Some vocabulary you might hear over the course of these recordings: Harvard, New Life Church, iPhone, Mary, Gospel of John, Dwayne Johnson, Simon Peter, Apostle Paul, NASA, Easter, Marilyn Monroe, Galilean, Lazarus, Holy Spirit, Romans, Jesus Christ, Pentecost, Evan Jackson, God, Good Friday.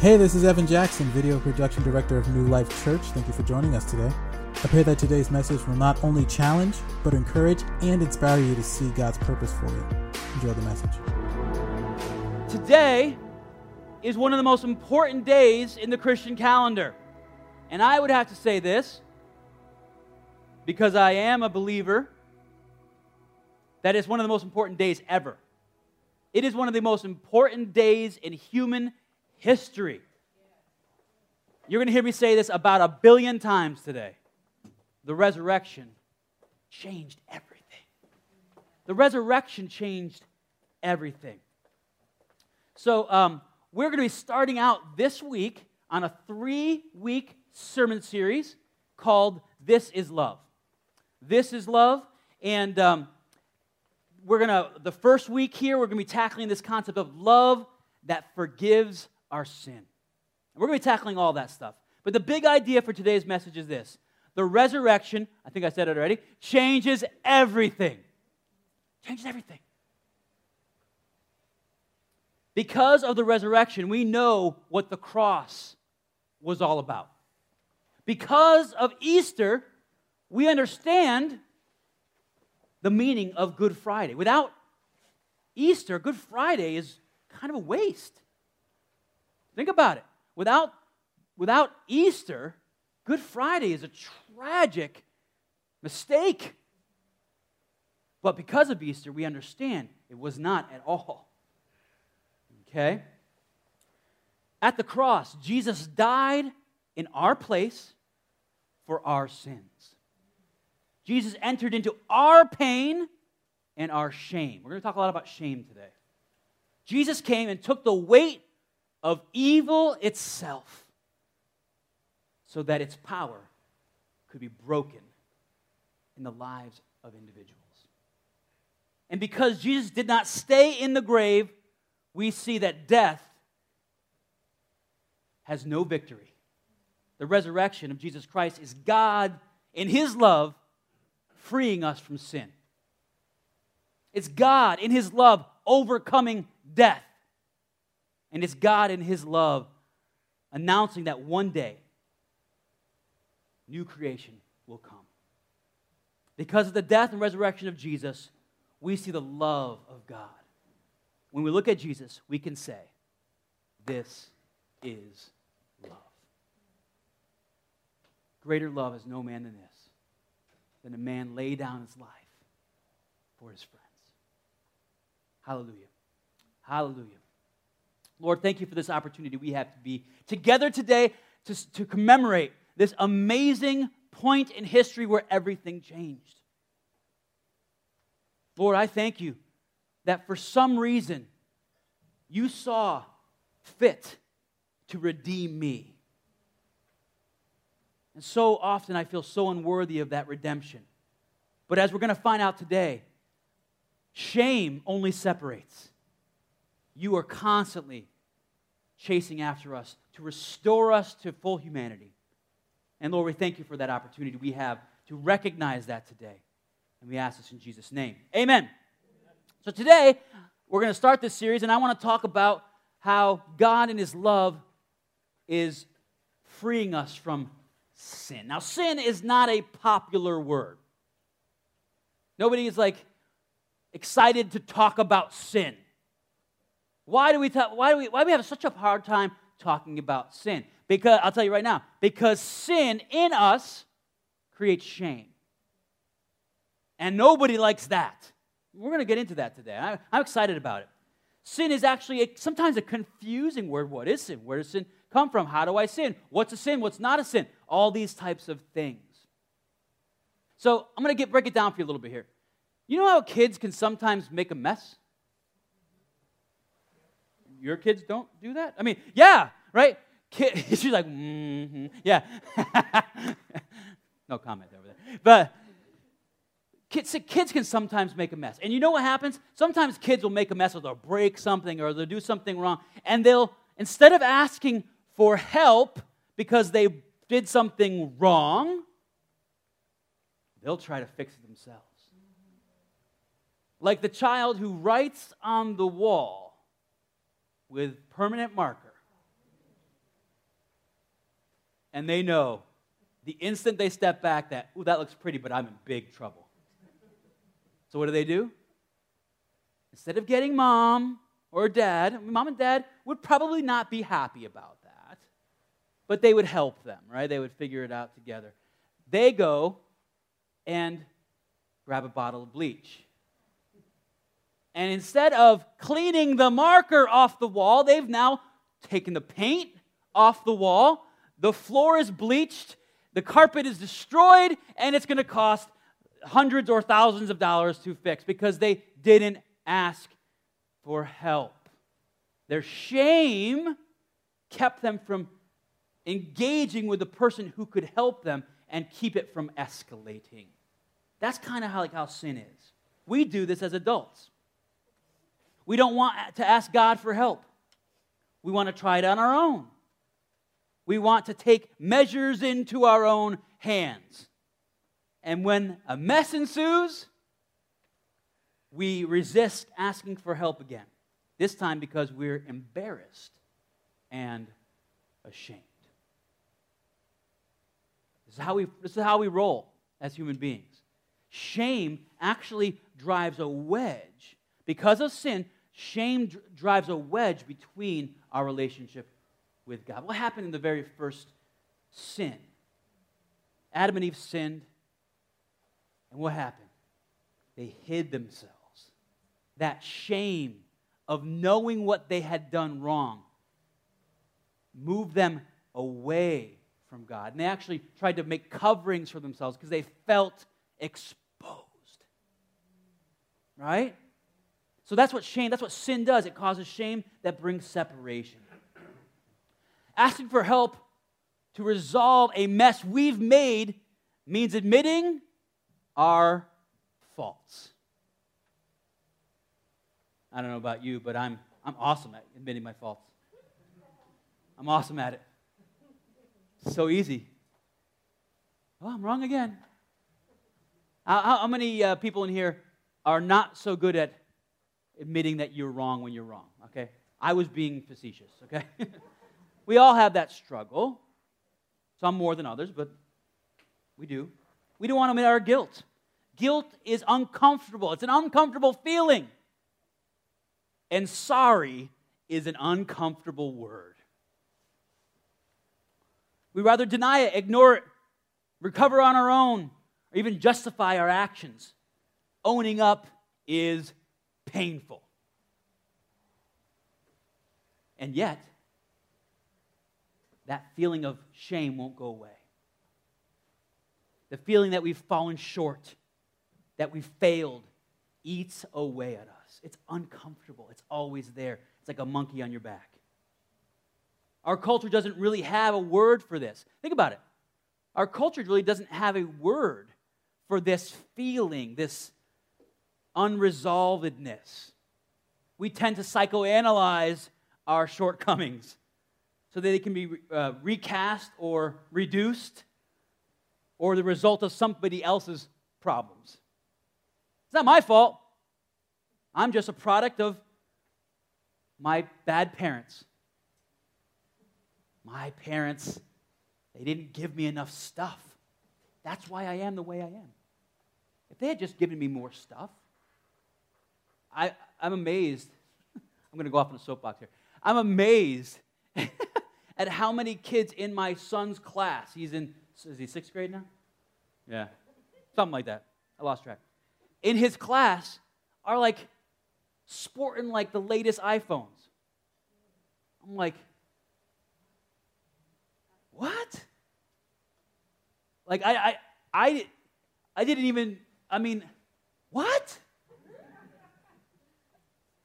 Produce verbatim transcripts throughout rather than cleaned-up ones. Hey, this is Evan Jackson, Video Production Director of New Life Church. Thank you for joining us today. I pray that today's message will not only challenge, but encourage and inspire you to see God's purpose for you. Enjoy the message. Today is one of the most important days in the Christian calendar. And I would have to say this, because I am a believer, that it's one of the most important days ever. It is one of the most important days in human history. You're going to hear me say this about a billion times today. The resurrection changed everything. The resurrection changed everything. So um, we're going to be starting out this week on a three-week sermon series called This is Love. This is Love, and um, we're going to, the first week here, we're going to be tackling this concept of love that forgives our sin. We're going to be tackling all that stuff. But the big idea for today's message is this. The resurrection, I think I said it already, changes everything. Changes everything. Because of the resurrection, we know what the cross was all about. Because of Easter, we understand the meaning of Good Friday. Without Easter, Good Friday is kind of a waste. Think about it. Without, without Easter, Good Friday is a tragic mistake. But because of Easter, we understand it was not at all. Okay? At the cross, Jesus died in our place for our sins. Jesus entered into our pain and our shame. We're going to talk a lot about shame today. Jesus came and took the weight of evil itself so that its power could be broken in the lives of individuals. And because Jesus did not stay in the grave, we see that death has no victory. The resurrection of Jesus Christ is God in His love freeing us from sin. It's God in His love overcoming death. And it's God in His love announcing that one day new creation will come. Because of the death and resurrection of Jesus, we see the love of God. When we look at Jesus, we can say, this is love. Greater love has no man than this, than a man lay down his life for his friends. Hallelujah. Hallelujah. Lord, thank you for this opportunity we have to be together today to, to commemorate this amazing point in history where everything changed. Lord, I thank you that for some reason you saw fit to redeem me. And so often I feel so unworthy of that redemption. But as we're going to find out today, shame only separates. You are constantly chasing after us to restore us to full humanity. And Lord, we thank you for that opportunity we have to recognize that today. And we ask this in Jesus' name. Amen. So today, we're going to start this series, and I want to talk about how God in His love is freeing us from sin. Now, sin is not a popular word. Nobody is, like, excited to talk about sin. Why do we talk, why do we why do we have such a hard time talking about sin? Because I'll tell you right now, because sin in us creates shame. And nobody likes that. We're going to get into that today. I, I'm excited about it. Sin is actually a, sometimes a confusing word. What is sin? Where does sin come from? How do I sin? What's a sin? What's not a sin? All these types of things. So I'm going to get break it down for you a little bit here. You know how kids can sometimes make a mess? Your kids don't do that? I mean, yeah, right? Kid, she's like, mm-hmm, yeah. No comment over there. But kids, kids can sometimes make a mess. And you know what happens? Sometimes kids will make a mess, or they'll break something, or they'll do something wrong. And they'll, instead of asking for help because they did something wrong, they'll try to fix it themselves. Like the child who writes on the wall with permanent marker and they know the instant they step back that, ooh, that looks pretty, but I'm in big trouble. So what do they do? Instead of getting mom or dad, mom and dad would probably not be happy about that, but they would help them, right? They would figure it out together. They go and grab a bottle of bleach. And instead of cleaning the marker off the wall, they've now taken the paint off the wall. The floor is bleached, the carpet is destroyed, and it's going to cost hundreds or thousands of dollars to fix because they didn't ask for help. Their shame kept them from engaging with the person who could help them and keep it from escalating. That's kind of how, like, how sin is. We do this as adults. We don't want to ask God for help. We want to try it on our own. We want to take measures into our own hands. And when a mess ensues, we resist asking for help again. This time because we're embarrassed and ashamed. This is how we, this is how we roll as human beings. Shame actually drives a wedge. Because of sin, shame dr- drives a wedge between our relationship with God. What happened in the very first sin? Adam and Eve sinned. And what happened? They hid themselves. That shame of knowing what they had done wrong moved them away from God. And they actually tried to make coverings for themselves because they felt exposed. Right? So that's what shame, that's what sin does. It causes shame that brings separation. Asking for help to resolve a mess we've made means admitting our faults. I don't know about you, but I'm I'm awesome at admitting my faults. I'm awesome at it. It's so easy. Oh, I'm wrong again. How, how, how many uh, people in here are not so good at admitting that you're wrong when you're wrong? Okay, I was being facetious. Okay, we all have that struggle. Some more than others, but we do. We don't want to admit our guilt. Guilt is uncomfortable. It's an uncomfortable feeling. And sorry is an uncomfortable word. We rather deny it, ignore it, recover on our own, or even justify our actions. Owning up is painful. And yet, that feeling of shame won't go away. The feeling that we've fallen short, that we've failed, eats away at us. It's uncomfortable. It's always there. It's like a monkey on your back. Our culture doesn't really have a word for this. Think about it. Our culture really doesn't have a word for this feeling, this unresolvedness. We tend to psychoanalyze our shortcomings so that they can be uh, recast or reduced, or the result of somebody else's problems. It's not my fault. I'm just a product of my bad parents. My parents, they didn't give me enough stuff. That's why I am the way I am. If they had just given me more stuff, I, I'm amazed. I'm going to go off on a soapbox here. I'm amazed at how many kids in my son's class, he's in is he sixth grade now? Yeah. Something like that. I lost track. In his class are like sporting like the latest iPhones. I'm like, what? Like I I I, I didn't even, I mean, what?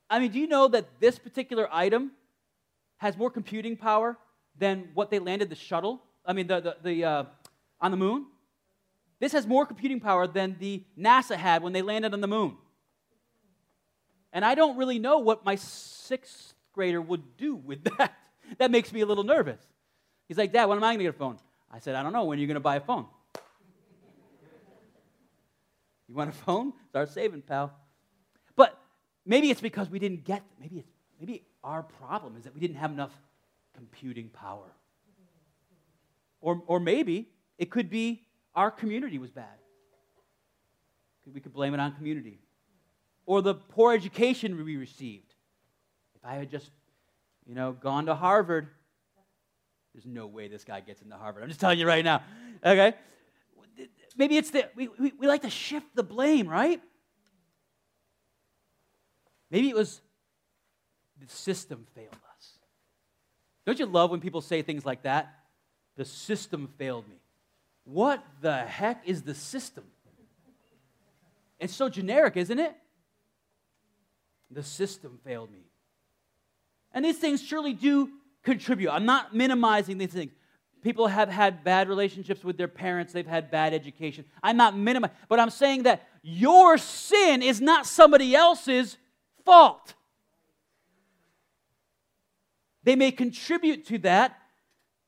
I mean, do you know that this particular item has more computing power than what they landed the shuttle? I mean, the the, the uh, on the moon? This has more computing power than the NASA had when they landed on the moon. And I don't really know what my sixth grader would do with that. That makes me a little nervous. He's like, Dad, when am I going to get a phone? I said, I don't know. When are you going to buy a phone? You want a phone? Start saving, pal. But maybe it's because we didn't get, maybe it's, maybe our problem is that we didn't have enough computing power. Or, or maybe it could be our community was bad. We could blame it on community. Or the poor education we received. If I had just, you know, gone to Harvard, there's no way this guy gets into Harvard. I'm just telling you right now, okay? Maybe it's that we, we, we like to shift the blame, right? Maybe it was the system failed us. Don't you love when people say things like that? The system failed me. What the heck is the system? It's so generic, isn't it? The system failed me. And these things surely do contribute. I'm not minimizing these things. People have had bad relationships with their parents. They've had bad education. I'm not minimizing. But I'm saying that your sin is not somebody else's fault. They may contribute to that.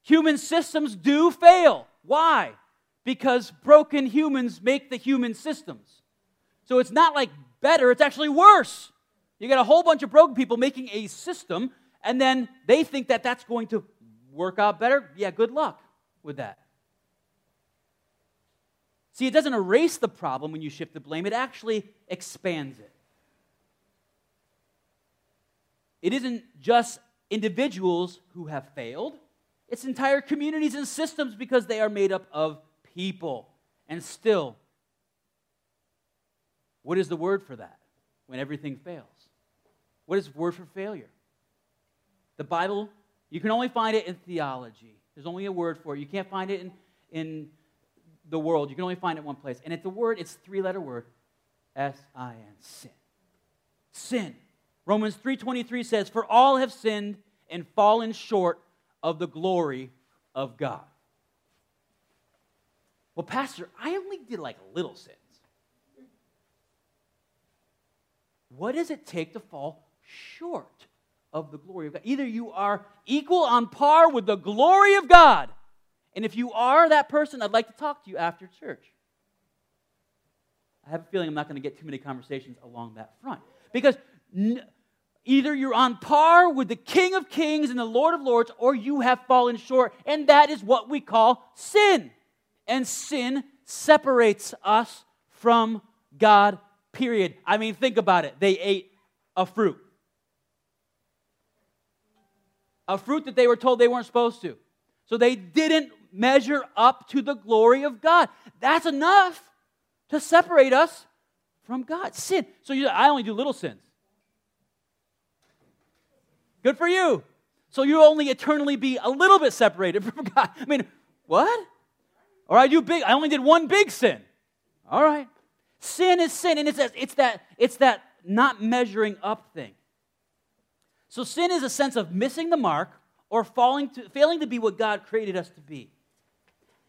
Human systems do fail. Why? Because broken humans make the human systems. So it's not like better, it's actually worse. You got a whole bunch of broken people making a system, and then they think that that's going to work out better. Yeah, good luck with that. See, it doesn't erase the problem when you shift the blame. It actually expands it. It isn't just individuals who have failed. It's entire communities and systems because they are made up of people. And still, what is the word for that when everything fails? What is the word for failure? The Bible, you can only find it in theology. There's only a word for it. You can't find it in, in the world. You can only find it one place. And it's the word, it's three-letter word, S I N, sin. Sin. Romans three twenty-three says, "For all have sinned and fallen short of the glory of God." Well, Pastor, I only did like little sins. What does it take to fall short of the glory of God? Either you are equal on par with the glory of God. And if you are that person, I'd like to talk to you after church. I have a feeling I'm not going to get too many conversations along that front. Because n- either you're on par with the King of Kings and the Lord of Lords, or you have fallen short. And that is what we call sin. And sin separates us from God. Period. I mean, think about it. They ate a fruit. A fruit that they were told they weren't supposed to. So they didn't measure up to the glory of God. That's enough to separate us from God. Sin. So you, I only do little sins. Good for you. So you only eternally be a little bit separated from God. I mean, what? Or I do big, I only did one big sin. All right. Sin is sin, and it's that, it's that it's that not measuring up thing. So sin is a sense of missing the mark or falling to, failing to be what God created us to be.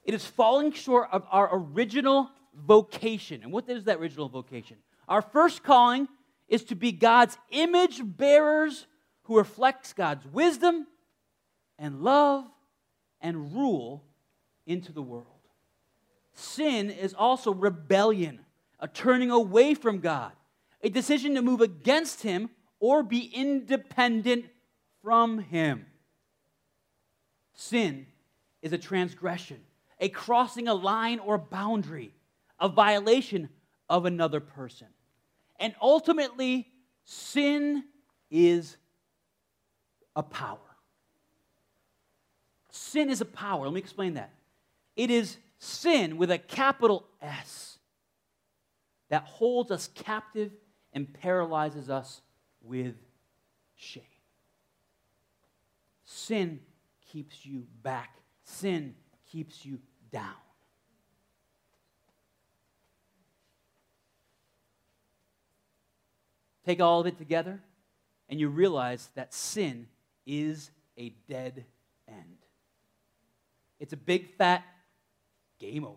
It is falling short of our original vocation. And what is that original vocation? Our first calling is to be God's image bearers who reflects God's wisdom and love and rule into the world. Sin is also rebellion. A turning away from God, a decision to move against Him or be independent from Him. Sin is a transgression, a crossing a line or boundary, a violation of another person. And ultimately, sin is a power. Sin is a power. Let me explain that. It is sin with a capital S. That holds us captive and paralyzes us with shame. Sin keeps you back. Sin keeps you down. Take all of it together, and you realize that sin is a dead end. It's a big, fat game over.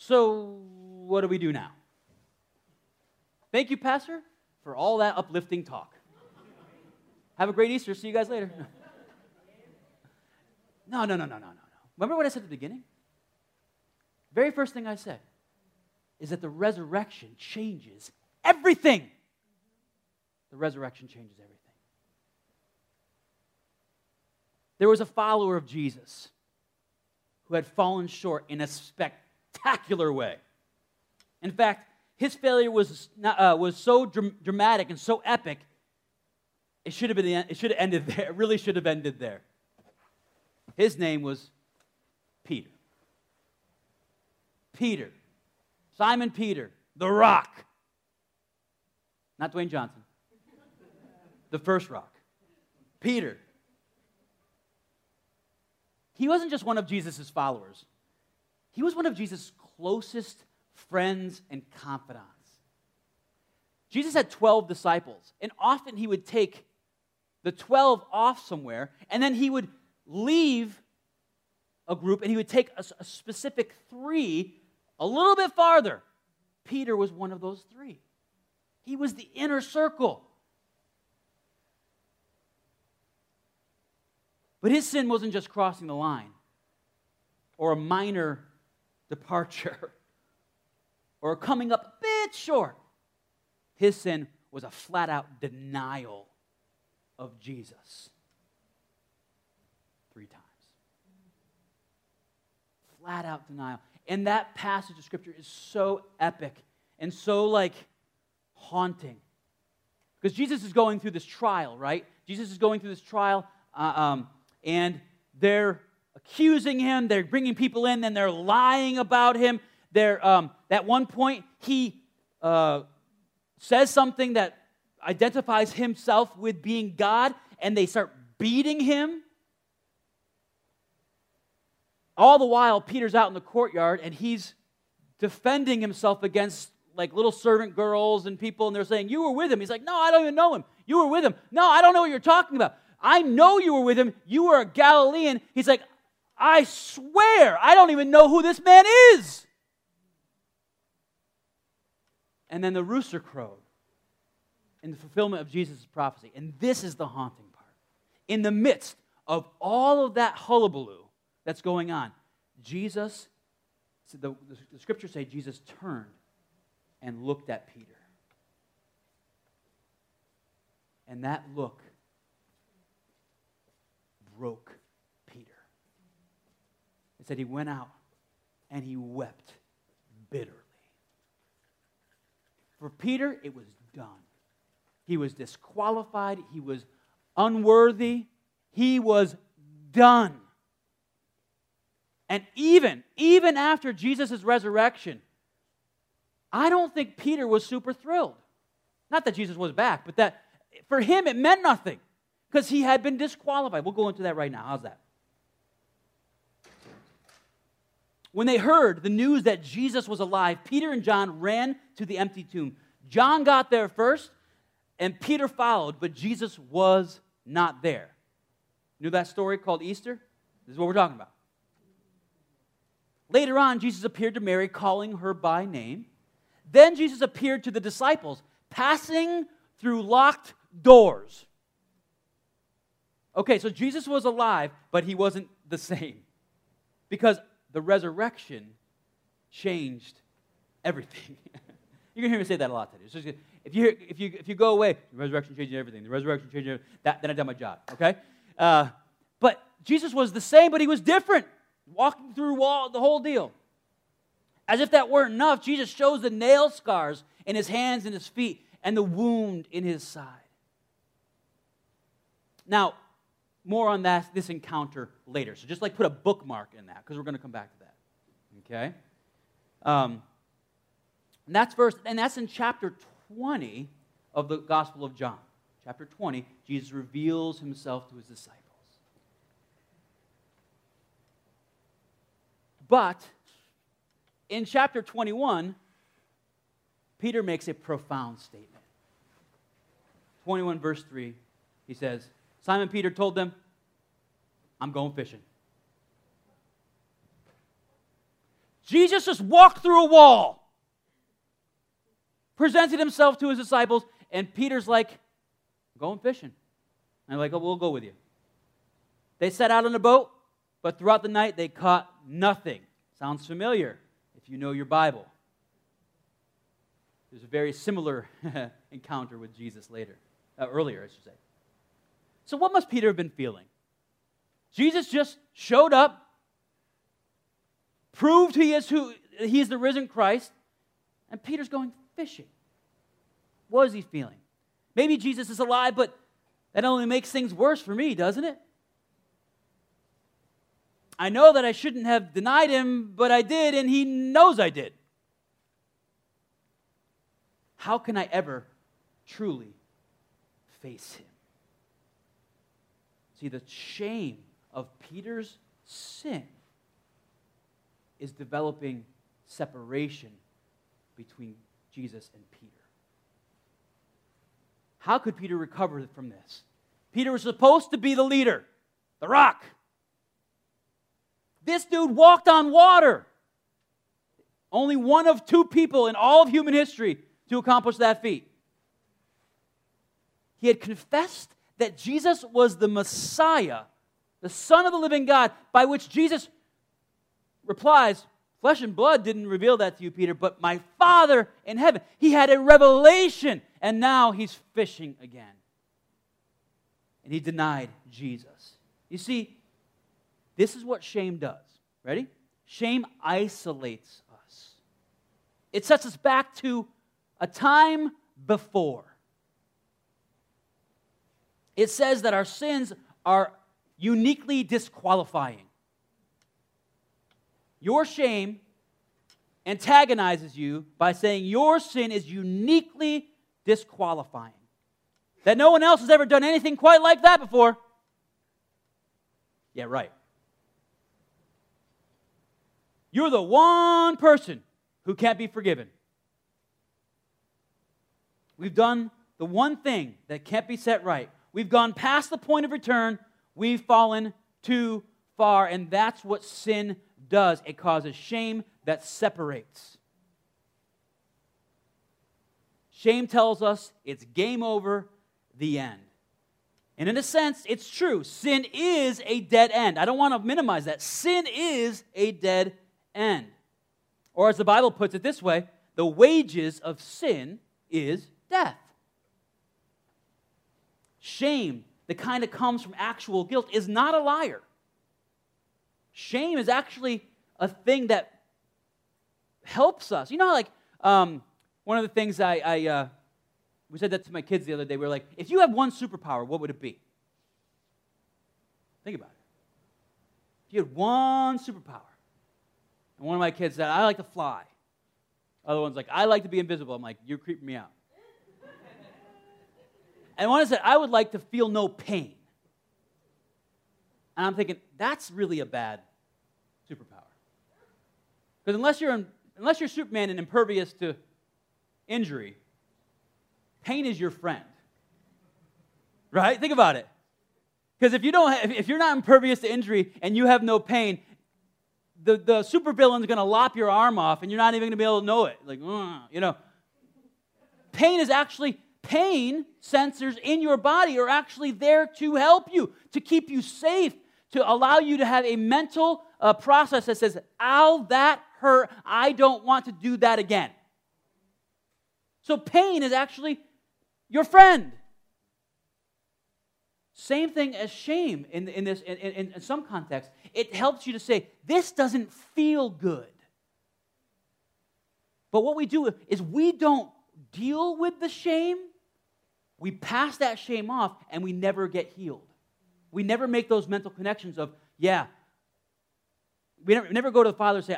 So, what do we do now? Thank you, Pastor, for all that uplifting talk. Have a great Easter. See you guys later. No, no, no, no, no, no, no. Remember what I said at the beginning? The very first thing I said is that the resurrection changes everything. The resurrection changes everything. There was a follower of Jesus who had fallen short in a spectacular way. In fact, his failure was, not, uh, was so dr- dramatic and so epic, it should have been it should have ended there. It really should have ended there. His name was Peter. Peter. Simon Peter, the rock. Not Dwayne Johnson. The first rock. Peter. He wasn't just one of Jesus' followers. He was one of Jesus' closest friends and confidants. Jesus had twelve disciples, and often he would take the twelve off somewhere, and then he would leave a group, and he would take a, a specific three a little bit farther. Peter was one of those three. He was the inner circle. But his sin wasn't just crossing the line or a minor departure or coming up a bit short. His sin was a flat-out denial of Jesus. Three times. Flat-out denial. And that passage of Scripture is so epic and so, like, haunting. Because Jesus is going through this trial, right? Jesus is going through this trial, uh, um, and they're accusing him. They're bringing people in, and they're lying about him. They're, um, at one point, he... Uh, says something that identifies himself with being God, and they start beating him. All the while, Peter's out in the courtyard, and he's defending himself against, like, little servant girls and people, and they're saying, you were with him. He's like, no, I don't even know him. You were with him. No, I don't know what you're talking about. I know you were with him. You were a Galilean. He's like, I swear, I don't even know who this man is. And then the rooster crowed in the fulfillment of Jesus' prophecy. And this is the haunting part. In the midst of all of that hullabaloo that's going on, Jesus, the, the Scriptures say Jesus turned and looked at Peter. And that look broke Peter. It said he went out and he wept bitterly. For Peter, it was done. He was disqualified. He was unworthy. He was done. And even, even after Jesus' resurrection, I don't think Peter was super thrilled. Not that Jesus was back, but that for him it meant nothing because he had been disqualified. We'll go into that right now. How's that? When they heard the news that Jesus was alive, Peter and John ran to the empty tomb. John got there first, and Peter followed, but Jesus was not there. Knew that story called Easter? This is what we're talking about. Later on, Jesus appeared to Mary, calling her by name. Then Jesus appeared to the disciples, passing through locked doors. Okay, so Jesus was alive, but he wasn't the same. Because the resurrection changed everything. You're going to hear me say that a lot today. It's just, if, you, if, you, if you go away, the resurrection changed everything. The resurrection changed everything. That, then I done my job, okay? Uh, but Jesus was the same, but he was different. Walking through wall, the whole deal. As if that weren't enough, Jesus shows the nail scars in his hands and his feet and the wound in his side. Now, more on that, this encounter later. So just like put a bookmark in that because we're going to come back to that. Okay? Um, and that's verse, and that's in chapter twenty of the Gospel of John. Chapter twenty, Jesus reveals himself to his disciples. But in chapter twenty-one, Peter makes a profound statement. twenty-one verse three, he says, Simon Peter told them, I'm going fishing. Jesus just walked through a wall, presented himself to his disciples, and Peter's like, I'm going fishing. And they're like, oh, we'll go with you. They set out on a boat, but throughout the night they caught nothing. Sounds familiar if you know your Bible. There's a very similar encounter with Jesus later, uh, earlier, I should say. So what must Peter have been feeling? Jesus just showed up, proved he is who he is, the risen Christ, and Peter's going fishing. What is he feeling? Maybe Jesus is alive, but that only makes things worse for me, doesn't it? I know that I shouldn't have denied him, but I did, and he knows I did. How can I ever truly face him? See, the shame of Peter's sin is developing separation between Jesus and Peter. How could Peter recover from this? Peter was supposed to be the leader, the rock. This dude walked on water. Only one of two people in all of human history to accomplish that feat. He had confessed that Jesus was the Messiah, the Son of the living God, by which Jesus replies, flesh and blood didn't reveal that to you, Peter, but my Father in heaven. He had a revelation, and now he's fishing again. And he denied Jesus. You see, this is what shame does. Ready? Shame isolates us. It sets us back to a time before. It says that our sins are uniquely disqualifying. Your shame antagonizes you by saying your sin is uniquely disqualifying. That no one else has ever done anything quite like that before. Yeah, right. You're the one person who can't be forgiven. We've done the one thing that can't be set right. We've gone past the point of return. We've fallen too far, and that's what sin does. It causes shame that separates. Shame tells us it's game over, the end. And in a sense, it's true. Sin is a dead end. I don't want to minimize that. Sin is a dead end. Or as the Bible puts it this way, the wages of sin is death. Shame, the kind that comes from actual guilt, is not a liar. Shame is actually a thing that helps us. You know, like um, one of the things I, I uh, we said that to my kids the other day. We were like, if you had one superpower, what would it be? Think about it. If you had one superpower, and one of my kids said, I like to fly. The other one's like, I like to be invisible. I'm like, you're creeping me out. And one said, I would like to feel no pain. And I'm thinking, that's really a bad superpower. Because unless you're, unless you're Superman and impervious to injury, pain is your friend. Right? Think about it. Because if you don't have, if you're not impervious to injury and you have no pain, the, the supervillain's going to lop your arm off and you're not even going to be able to know it. Like, you know. Pain is actually... Pain sensors in your body are actually there to help you, to keep you safe, to allow you to have a mental uh, process that says, ow, that hurt. I don't want to do that again. So pain is actually your friend. Same thing as shame in, in, this, in, in, in some context. It helps you to say, this doesn't feel good. But what we do is we don't deal with the shame. We pass that shame off and we never get healed. We never make those mental connections of, yeah, we never, we never go to the Father and say,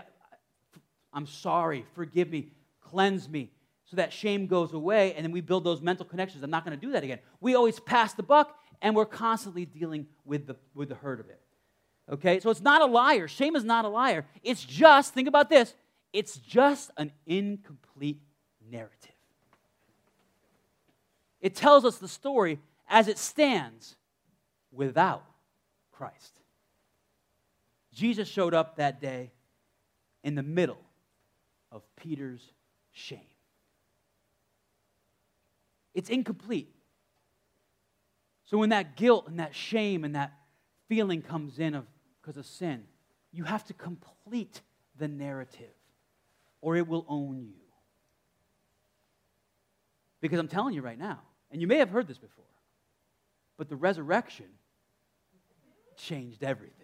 I'm sorry, forgive me, cleanse me, so that shame goes away, and then we build those mental connections. I'm not going to do that again. We always pass the buck, and we're constantly dealing with the, with the hurt of it. Okay, so it's not a liar. Shame is not a liar. It's just, think about this, it's just an incomplete narrative. It tells us the story as it stands without Christ. Jesus showed up that day in the middle of Peter's shame. It's incomplete. So when that guilt and that shame and that feeling comes in of because of sin, you have to complete the narrative or it will own you. Because I'm telling you right now, and you may have heard this before, but the resurrection changed everything.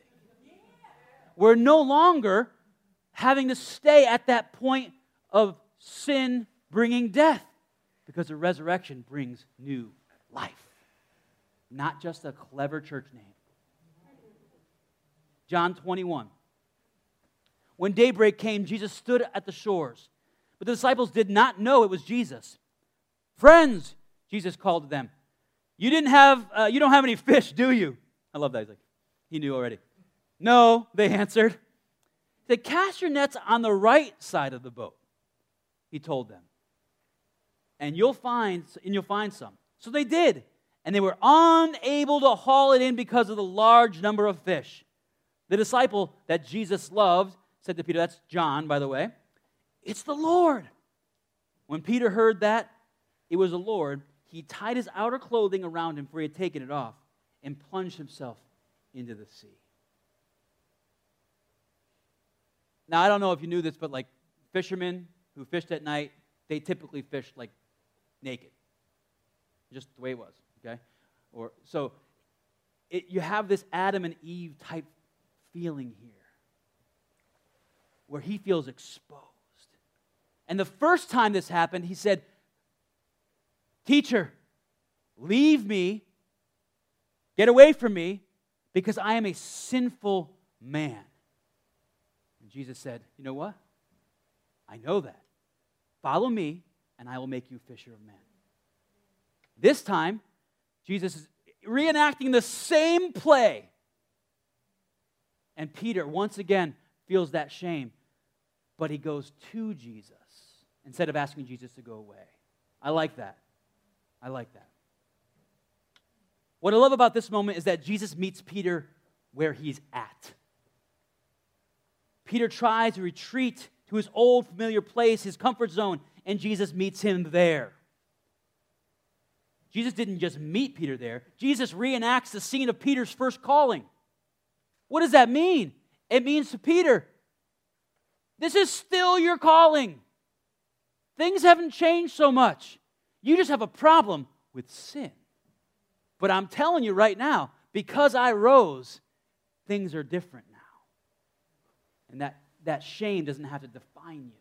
We're no longer having to stay at that point of sin bringing death, because the resurrection brings new life. Not just a clever church name. John twenty-one. When daybreak came, Jesus stood at the shores, but the disciples did not know it was Jesus. Friends, Jesus called to them. You didn't have, uh, you don't have any fish, do you? I love that. He's like, he knew already. No, they answered. They cast your nets on the right side of the boat, he told them, and you'll find, and you'll find some. So they did, and they were unable to haul it in because of the large number of fish. The disciple that Jesus loved said to Peter, that's John, by the way, it's the Lord. When Peter heard that it was the Lord, he tied his outer clothing around him, for he had taken it off, and plunged himself into the sea. Now, I don't know if you knew this, but like fishermen who fished at night, they typically fished like naked. Just the way it was, okay? Or so it, you have this Adam and Eve type feeling here, where he feels exposed. And the first time this happened, he said, teacher, leave me, get away from me, because I am a sinful man. And Jesus said, you know what? I know that. Follow me, and I will make you a fisher of men. This time, Jesus is reenacting the same play. And Peter, once again, feels that shame, but he goes to Jesus instead of asking Jesus to go away. I like that. I like that. What I love about this moment is that Jesus meets Peter where he's at. Peter tries to retreat to his old familiar place, his comfort zone, and Jesus meets him there. Jesus didn't just meet Peter there. Jesus reenacts the scene of Peter's first calling. What does that mean? It means to Peter, this is still your calling. Things haven't changed so much. You just have a problem with sin. But I'm telling you right now, because I rose, things are different now. And that, that shame doesn't have to define you.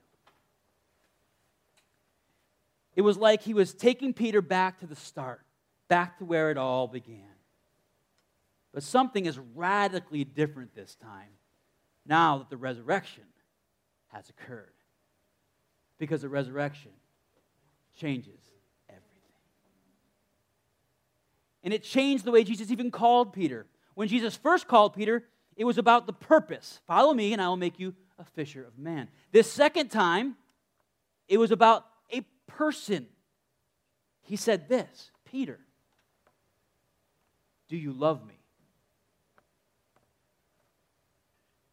It was like he was taking Peter back to the start, back to where it all began. But something is radically different this time, now that the resurrection has occurred. Because the resurrection changes everything. And it changed the way Jesus even called Peter. When Jesus first called Peter, it was about the purpose. Follow me and I will make you a fisher of men. This second time, it was about a person. He said this, Peter, do you love me?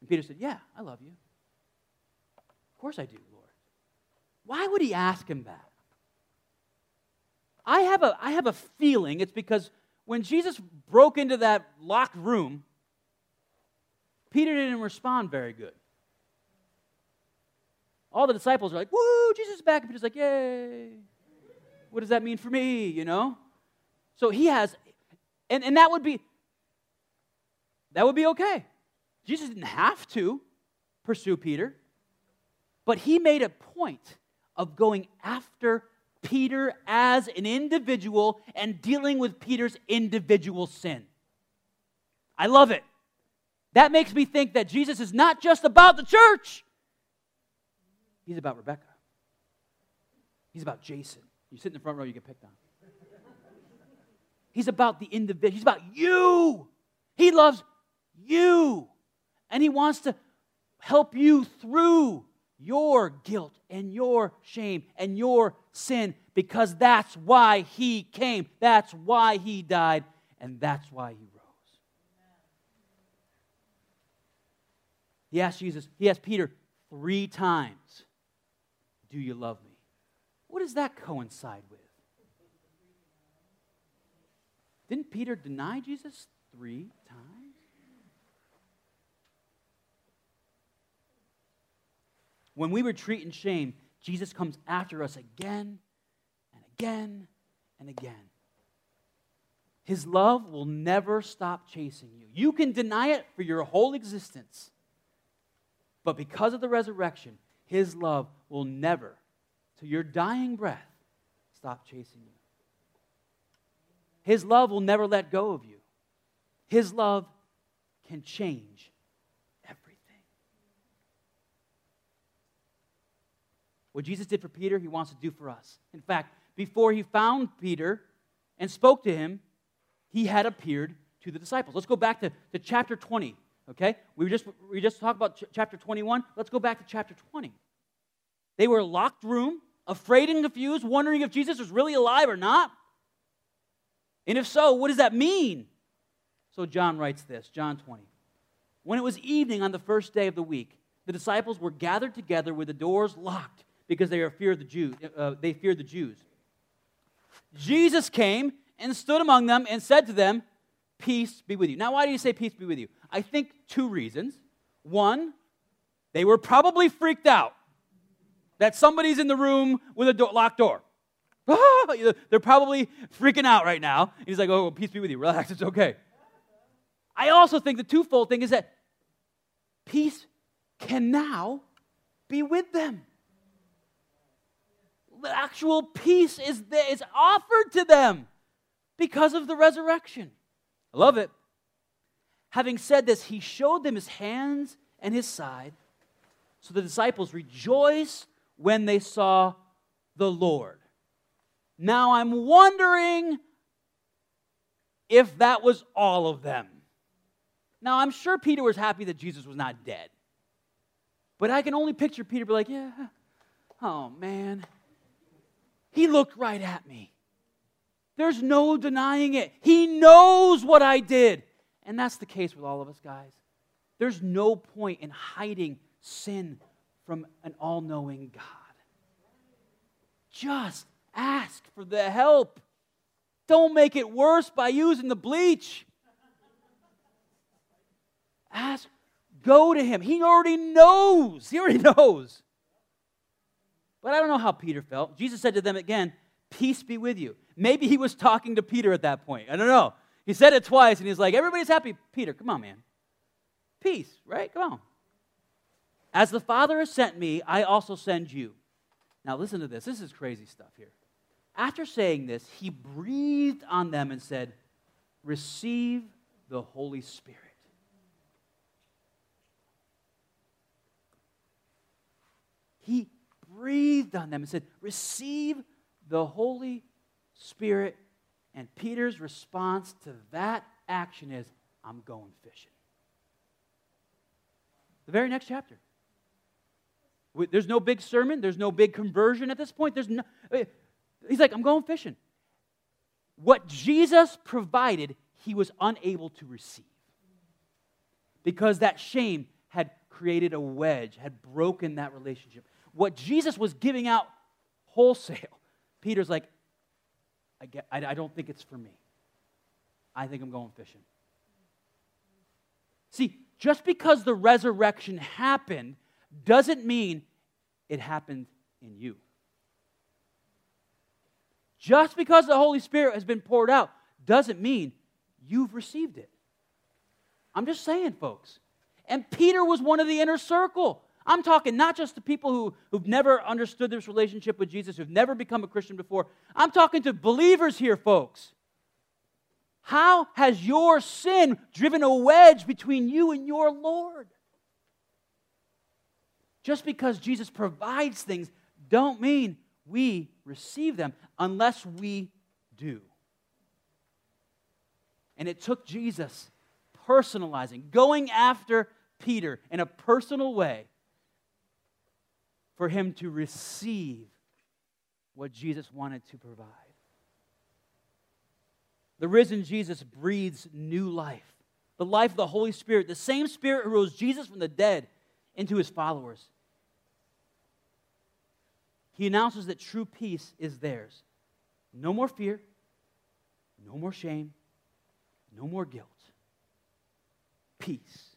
And Peter said, yeah, I love you. Of course I do, Lord. Why would he ask him that? I have a, I have a feeling it's because when Jesus broke into that locked room, Peter didn't respond very good. All the disciples are like, woo, Jesus is back. And Peter's like, yay. What does that mean for me, you know? So he has, and, and that would be, that would be okay. Jesus didn't have to pursue Peter, but he made a point of going after Peter as an individual and dealing with Peter's individual sin. I love it. That makes me think that Jesus is not just about the church. He's about Rebecca. He's about Jason. You sit in the front row, you get picked on. He's about the individual. He's about you. He loves you. And he wants to help you through your guilt and your shame and your sin, because that's why he came. That's why he died. And that's why he rose. He asked Jesus, he asked Peter three times, do you love me? What does that coincide with? Didn't Peter deny Jesus three times? When we retreat in shame, Jesus comes after us again and again and again. His love will never stop chasing you. You can deny it for your whole existence. But because of the resurrection, his love will never, to your dying breath, stop chasing you. His love will never let go of you. His love can change everything. What Jesus did for Peter, he wants to do for us. In fact, before he found Peter and spoke to him, he had appeared to the disciples. Let's go back to, to chapter twenty, okay? We just, we just talked about ch- chapter twenty-one. Let's go back to chapter twenty. They were in a locked room, afraid and confused, wondering if Jesus was really alive or not. And if so, what does that mean? So John writes this, John twenty. When it was evening on the first day of the week, the disciples were gathered together with the doors locked because they, are feared the Jews, uh, they feared the Jews. Jesus came and stood among them and said to them, "Peace be with you." Now, why do you say peace be with you? I think two reasons. One, they were probably freaked out that somebody's in the room with a do- locked door. They're probably freaking out right now. He's like, "Oh, peace be with you. Relax, it's okay." I also think the twofold thing is that peace can now be with them. The actual peace is, there, is offered to them because of the resurrection. I love it. Having said this, he showed them his hands and his side. So the disciples rejoiced when they saw the Lord. Now I'm wondering if that was all of them. Now I'm sure Peter was happy that Jesus was not dead. But I can only picture Peter be like, "Yeah, oh man, he looked right at me. There's no denying it. He knows what I did." And that's the case with all of us, guys. There's no point in hiding sin from an all-knowing God. Just ask for the help. Don't make it worse by using the bleach. Ask, go to him. He already knows. He already knows. But I don't know how Peter felt. Jesus said to them again, "Peace be with you." Maybe he was talking to Peter at that point. I don't know. He said it twice, and he's like, "Everybody's happy. Peter, come on, man. Peace, right? Come on. As the Father has sent me, I also send you." Now listen to this. This is crazy stuff here. After saying this, he breathed on them and said, "Receive the Holy Spirit." He breathed on them and said, "Receive the Holy Spirit." And Peter's response to that action is, "I'm going fishing." The very next chapter. There's no big sermon. There's no big conversion at this point. There's no, he's like, "I'm going fishing." What Jesus provided, he was unable to receive. Because that shame had created a wedge, had broken that relationship. What Jesus was giving out wholesale, Peter's like, I, get, I, I don't think it's for me. I think I'm going fishing. See, just because the resurrection happened doesn't mean it happened in you. Just because the Holy Spirit has been poured out doesn't mean you've received it. I'm just saying, folks. And Peter was one of the inner circle. I'm talking not just to people who, who've never understood this relationship with Jesus, who've never become a Christian before. I'm talking to believers here, folks. How has your sin driven a wedge between you and your Lord? Just because Jesus provides things don't mean we receive them unless we do. And it took Jesus personalizing, going after Peter in a personal way for him to receive what Jesus wanted to provide. The risen Jesus breathes new life, the life of the Holy Spirit, the same Spirit who rose Jesus from the dead into his followers. He announces that true peace is theirs. No more fear, no more shame, no more guilt. Peace.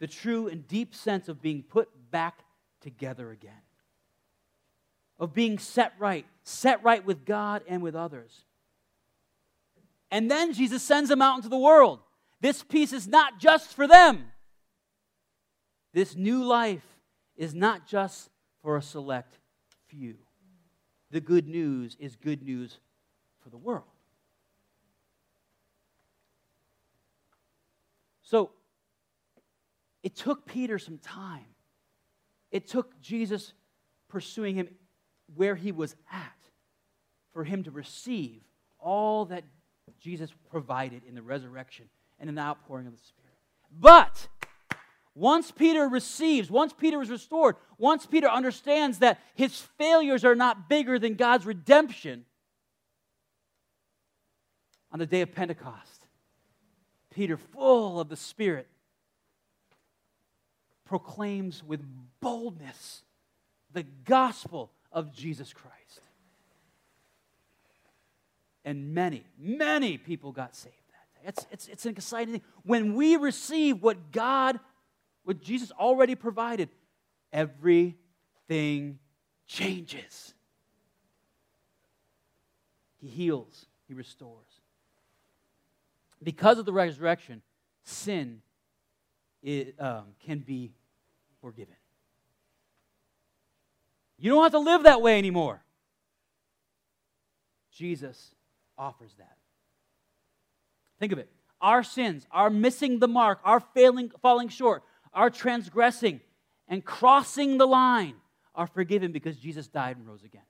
The true and deep sense of being put back together again. Of being set right, set right with God and with others. And then Jesus sends them out into the world. This peace is not just for them. This new life is not just for a select few. The good news is good news for the world. So, it took Peter some time. It took Jesus pursuing him where he was at for him to receive all that Jesus provided in the resurrection and in the outpouring of the Spirit. But once Peter receives, once Peter is restored, once Peter understands that his failures are not bigger than God's redemption, on the day of Pentecost, Peter, full of the Spirit, proclaims with boldness the gospel of Jesus Christ. And many, many people got saved that day. It's, it's, it's an exciting thing. When we receive what God, what Jesus already provided, everything changes. He heals. He restores. Because of the resurrection, sin it, um, can be forgiven. You don't have to live that way anymore. Jesus offers that. Think of it. Our sins, our missing the mark, our failing, falling short, our transgressing and crossing the line are forgiven because Jesus died and rose again.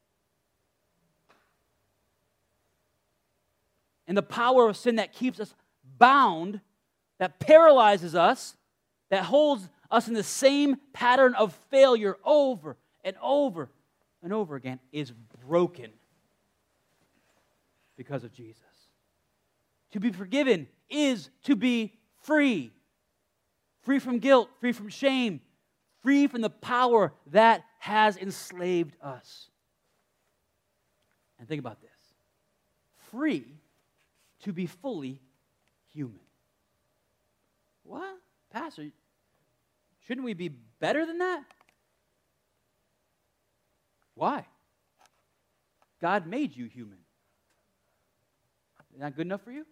And the power of sin that keeps us bound, that paralyzes us, that holds us in the same pattern of failure over and over and over again is broken because of Jesus. To be forgiven is to be free. Free from guilt, free from shame, free from the power that has enslaved us. And think about this. Free to be fully human. What? Pastor, shouldn't we be better than that? Why? God made you human. Is that good enough for you?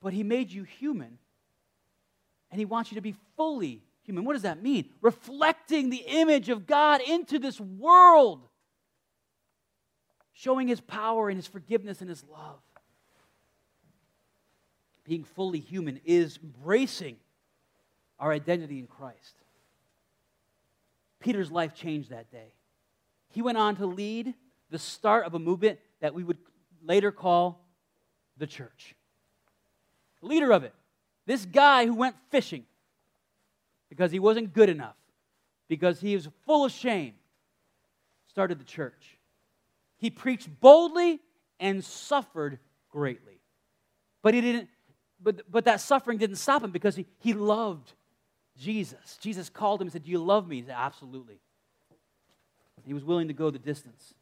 But He made you human, and He wants you to be fully human. What does that mean? Reflecting the image of God into this world, showing His power and His forgiveness and His love. Being fully human is embracing our identity in Christ. Peter's life changed that day. He went on to lead the start of a movement that we would later call the church. The leader of it, this guy who went fishing because he wasn't good enough, because he was full of shame, started the church. He preached boldly and suffered greatly. But he didn't, but, but that suffering didn't stop him because he, he loved Jesus. Jesus called him and said, "Do you love me?" He said, "Absolutely." He was willing to go the distance.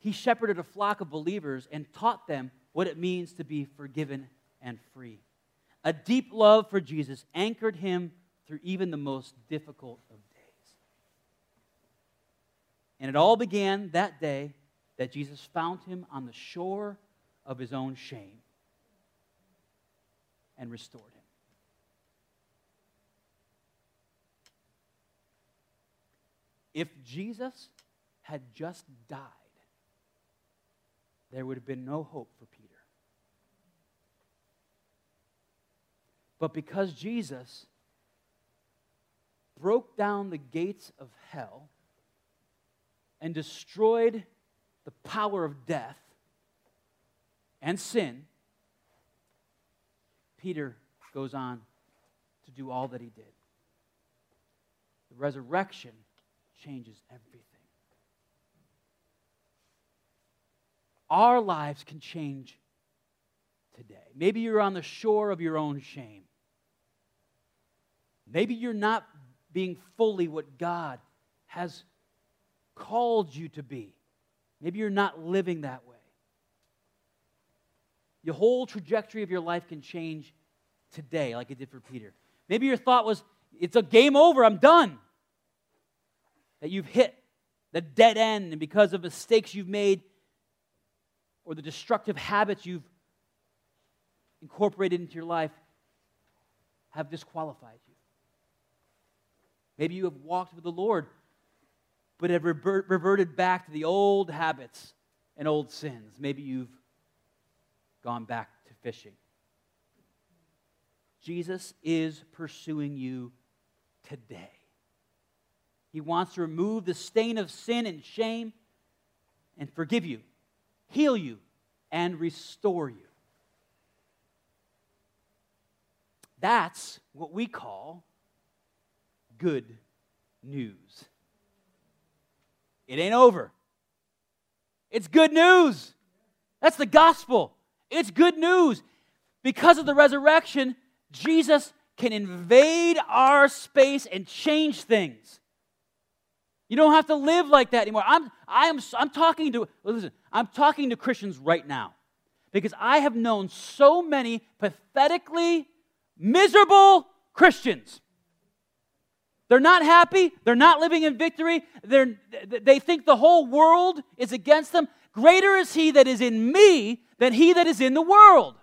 He shepherded a flock of believers and taught them what it means to be forgiven and free. A deep love for Jesus anchored him through even the most difficult of days. And it all began that day that Jesus found him on the shore of his own shame and restored him. If Jesus had just died, there would have been no hope for Peter. But because Jesus broke down the gates of hell and destroyed the power of death and sin, Peter goes on to do all that he did. The resurrection changes everything. Our lives can change today. Maybe you're on the shore of your own shame. Maybe you're not being fully what God has called you to be. Maybe you're not living that way. The whole trajectory of your life can change today, like it did for Peter. Maybe your thought was, it's a game over, I'm done. That you've hit the dead end, and because of mistakes you've made, or the destructive habits you've incorporated into your life have disqualified you. Maybe you have walked with the Lord, but have reverted back to the old habits and old sins. Maybe you've gone back to fishing. Jesus is pursuing you today. He wants to remove the stain of sin and shame and forgive you, heal you, and restore you. That's what we call good news. It ain't over. It's good news. That's the gospel. It's good news. Because of the resurrection, Jesus can invade our space and change things. You don't have to live like that anymore. I'm, I'm, I'm talking to, listen, I'm talking to Christians right now because I have known so many pathetically miserable Christians. They're not happy. They're not living in victory. They're, they think the whole world is against them. Greater is he that is in me than he that is in the world.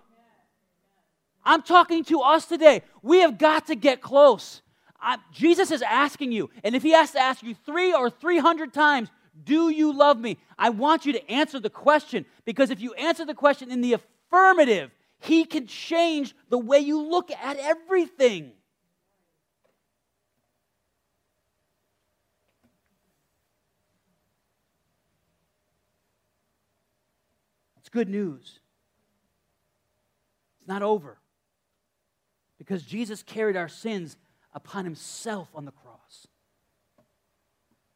I'm talking to us today. We have got to get close. I, Jesus is asking you, and if he has to ask you three or three hundred times, do you love me? I want you to answer the question, because if you answer the question in the affirmative, he can change the way you look at everything. It's good news. It's not over, because Jesus carried our sins upon himself on the cross.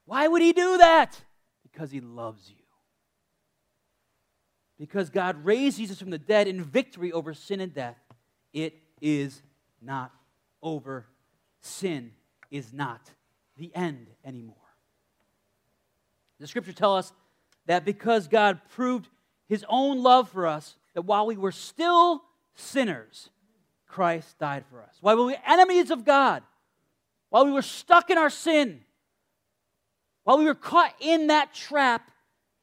Why would he do that? Because he loves you. Because God raised Jesus from the dead in victory over sin and death. It is not over. Sin is not the end anymore. The scripture tells us that because God proved his own love for us, that while we were still sinners, Christ died for us. While we were enemies of God, while we were stuck in our sin, while we were caught in that trap,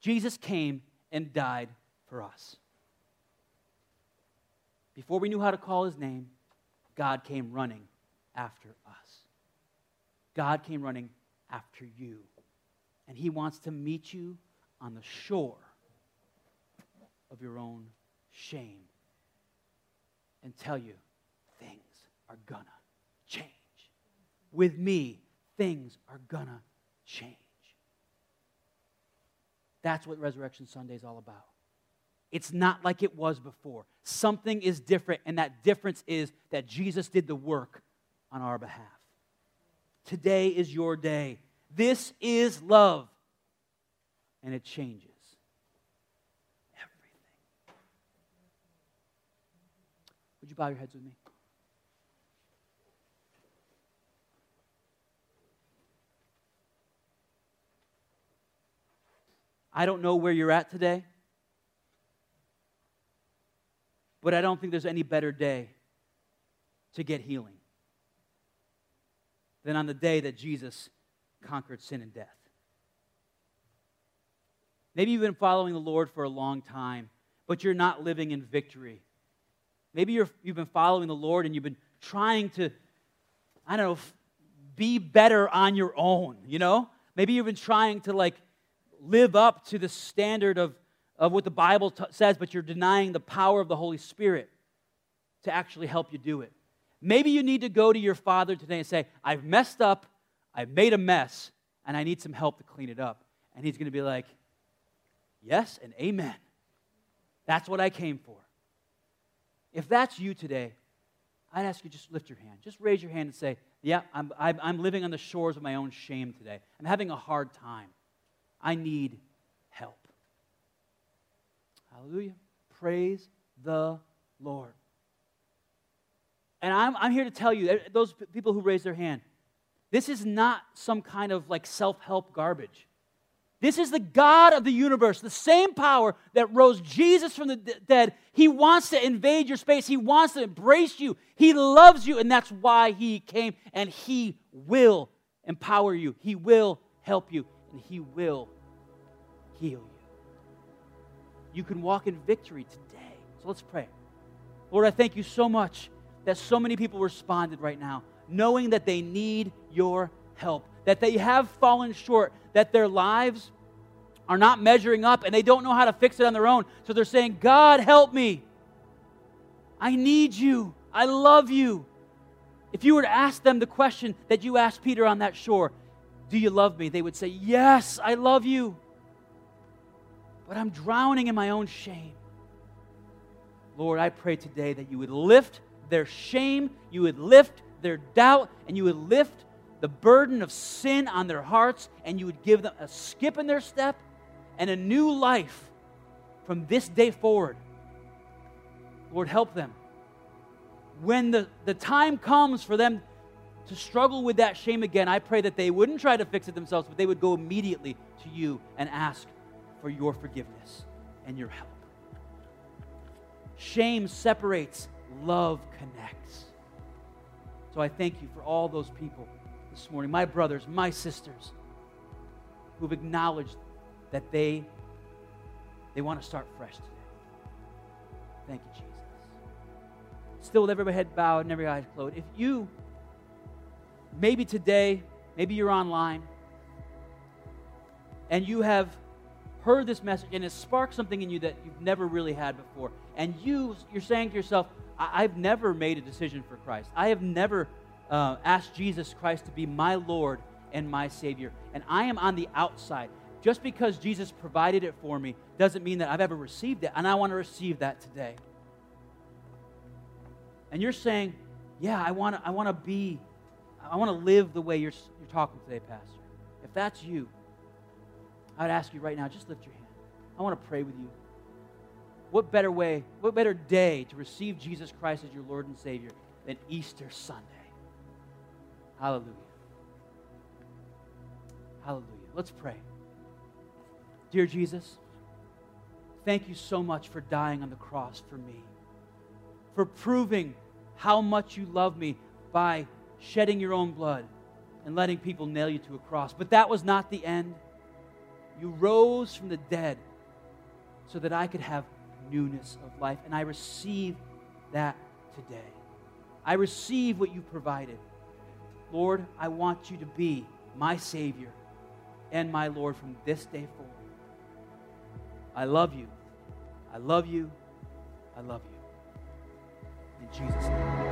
Jesus came and died for us. Before we knew how to call his name, God came running after us. God came running after you. And he wants to meet you on the shore of your own shame and tell you, things are gonna change. With me, things are gonna change. That's what Resurrection Sunday is all about. It's not like it was before. Something is different, and that difference is that Jesus did the work on our behalf. Today is your day. This is love, and it changes everything. Would you bow your heads with me? I don't know where you're at today, but I don't think there's any better day to get healing than on the day that Jesus conquered sin and death. Maybe you've been following the Lord for a long time, but you're not living in victory. Maybe you're, you've been following the Lord and you've been trying to, I don't know, be better on your own, you know? Maybe you've been trying to, like, live up to the standard of, of what the Bible t- says, but you're denying the power of the Holy Spirit to actually help you do it. Maybe you need to go to your Father today and say, I've messed up, I've made a mess, and I need some help to clean it up. And he's going to be like, yes and amen. That's what I came for. If that's you today, I'd ask you just lift your hand. Just raise your hand and say, yeah, I'm, I'm, I'm living on the shores of my own shame today. I'm having a hard time. I need help. Hallelujah. Praise the Lord. And I'm, I'm here to tell you, those people who raised their hand, this is not some kind of like self-help garbage. This is the God of the universe, the same power that rose Jesus from the dead. He wants to invade your space. He wants to embrace you. He loves you, and that's why he came. And he will empower you. He will help you. And he will heal you. you can walk in victory today. So let's pray. Lord, I thank you so much that so many people responded right now, knowing that they need your help, that they have fallen short, that their lives are not measuring up, and they don't know how to fix it on their own. So they're saying, God, help me. I need you. I love you. If you were to ask them the question that you asked Peter on that shore, do you love me? They would say, yes, I love you. But I'm drowning in my own shame. Lord, I pray today that you would lift their shame, you would lift their doubt, and you would lift the burden of sin on their hearts, and you would give them a skip in their step and a new life from this day forward. Lord, help them. When the, the time comes for them to struggle with that shame again, I pray that they wouldn't try to fix it themselves, but they would go immediately to you and ask for your forgiveness and your help. Shame separates, love connects. So I thank you for all those people this morning, my brothers, my sisters, who've acknowledged that they, they want to start fresh today. Thank you, Jesus. Still with every head bowed and every eye closed, if you, maybe today, maybe you're online, and you have heard this message, and it sparked something in you that you've never really had before, and you, you're saying to yourself, I- I've never made a decision for Christ. I have never uh, asked Jesus Christ to be my Lord and my Savior, and I am on the outside. Just because Jesus provided it for me doesn't mean that I've ever received it, and I want to receive that today. And you're saying, yeah, I want to I want to be, I want to live the way you're, you're talking today, Pastor. If that's you, I'd ask you right now, just lift your hand. I want to pray with you. What better way, what better day to receive Jesus Christ as your Lord and Savior than Easter Sunday? Hallelujah. Hallelujah. Let's pray. Dear Jesus, thank you so much for dying on the cross for me, for proving how much you love me by shedding your own blood and letting people nail you to a cross. But that was not the end. You rose from the dead so that I could have newness of life, and I receive that today. I receive what you provided. Lord, I want you to be my Savior and my Lord from this day forward. I love you. I love you. I love you. In Jesus' name.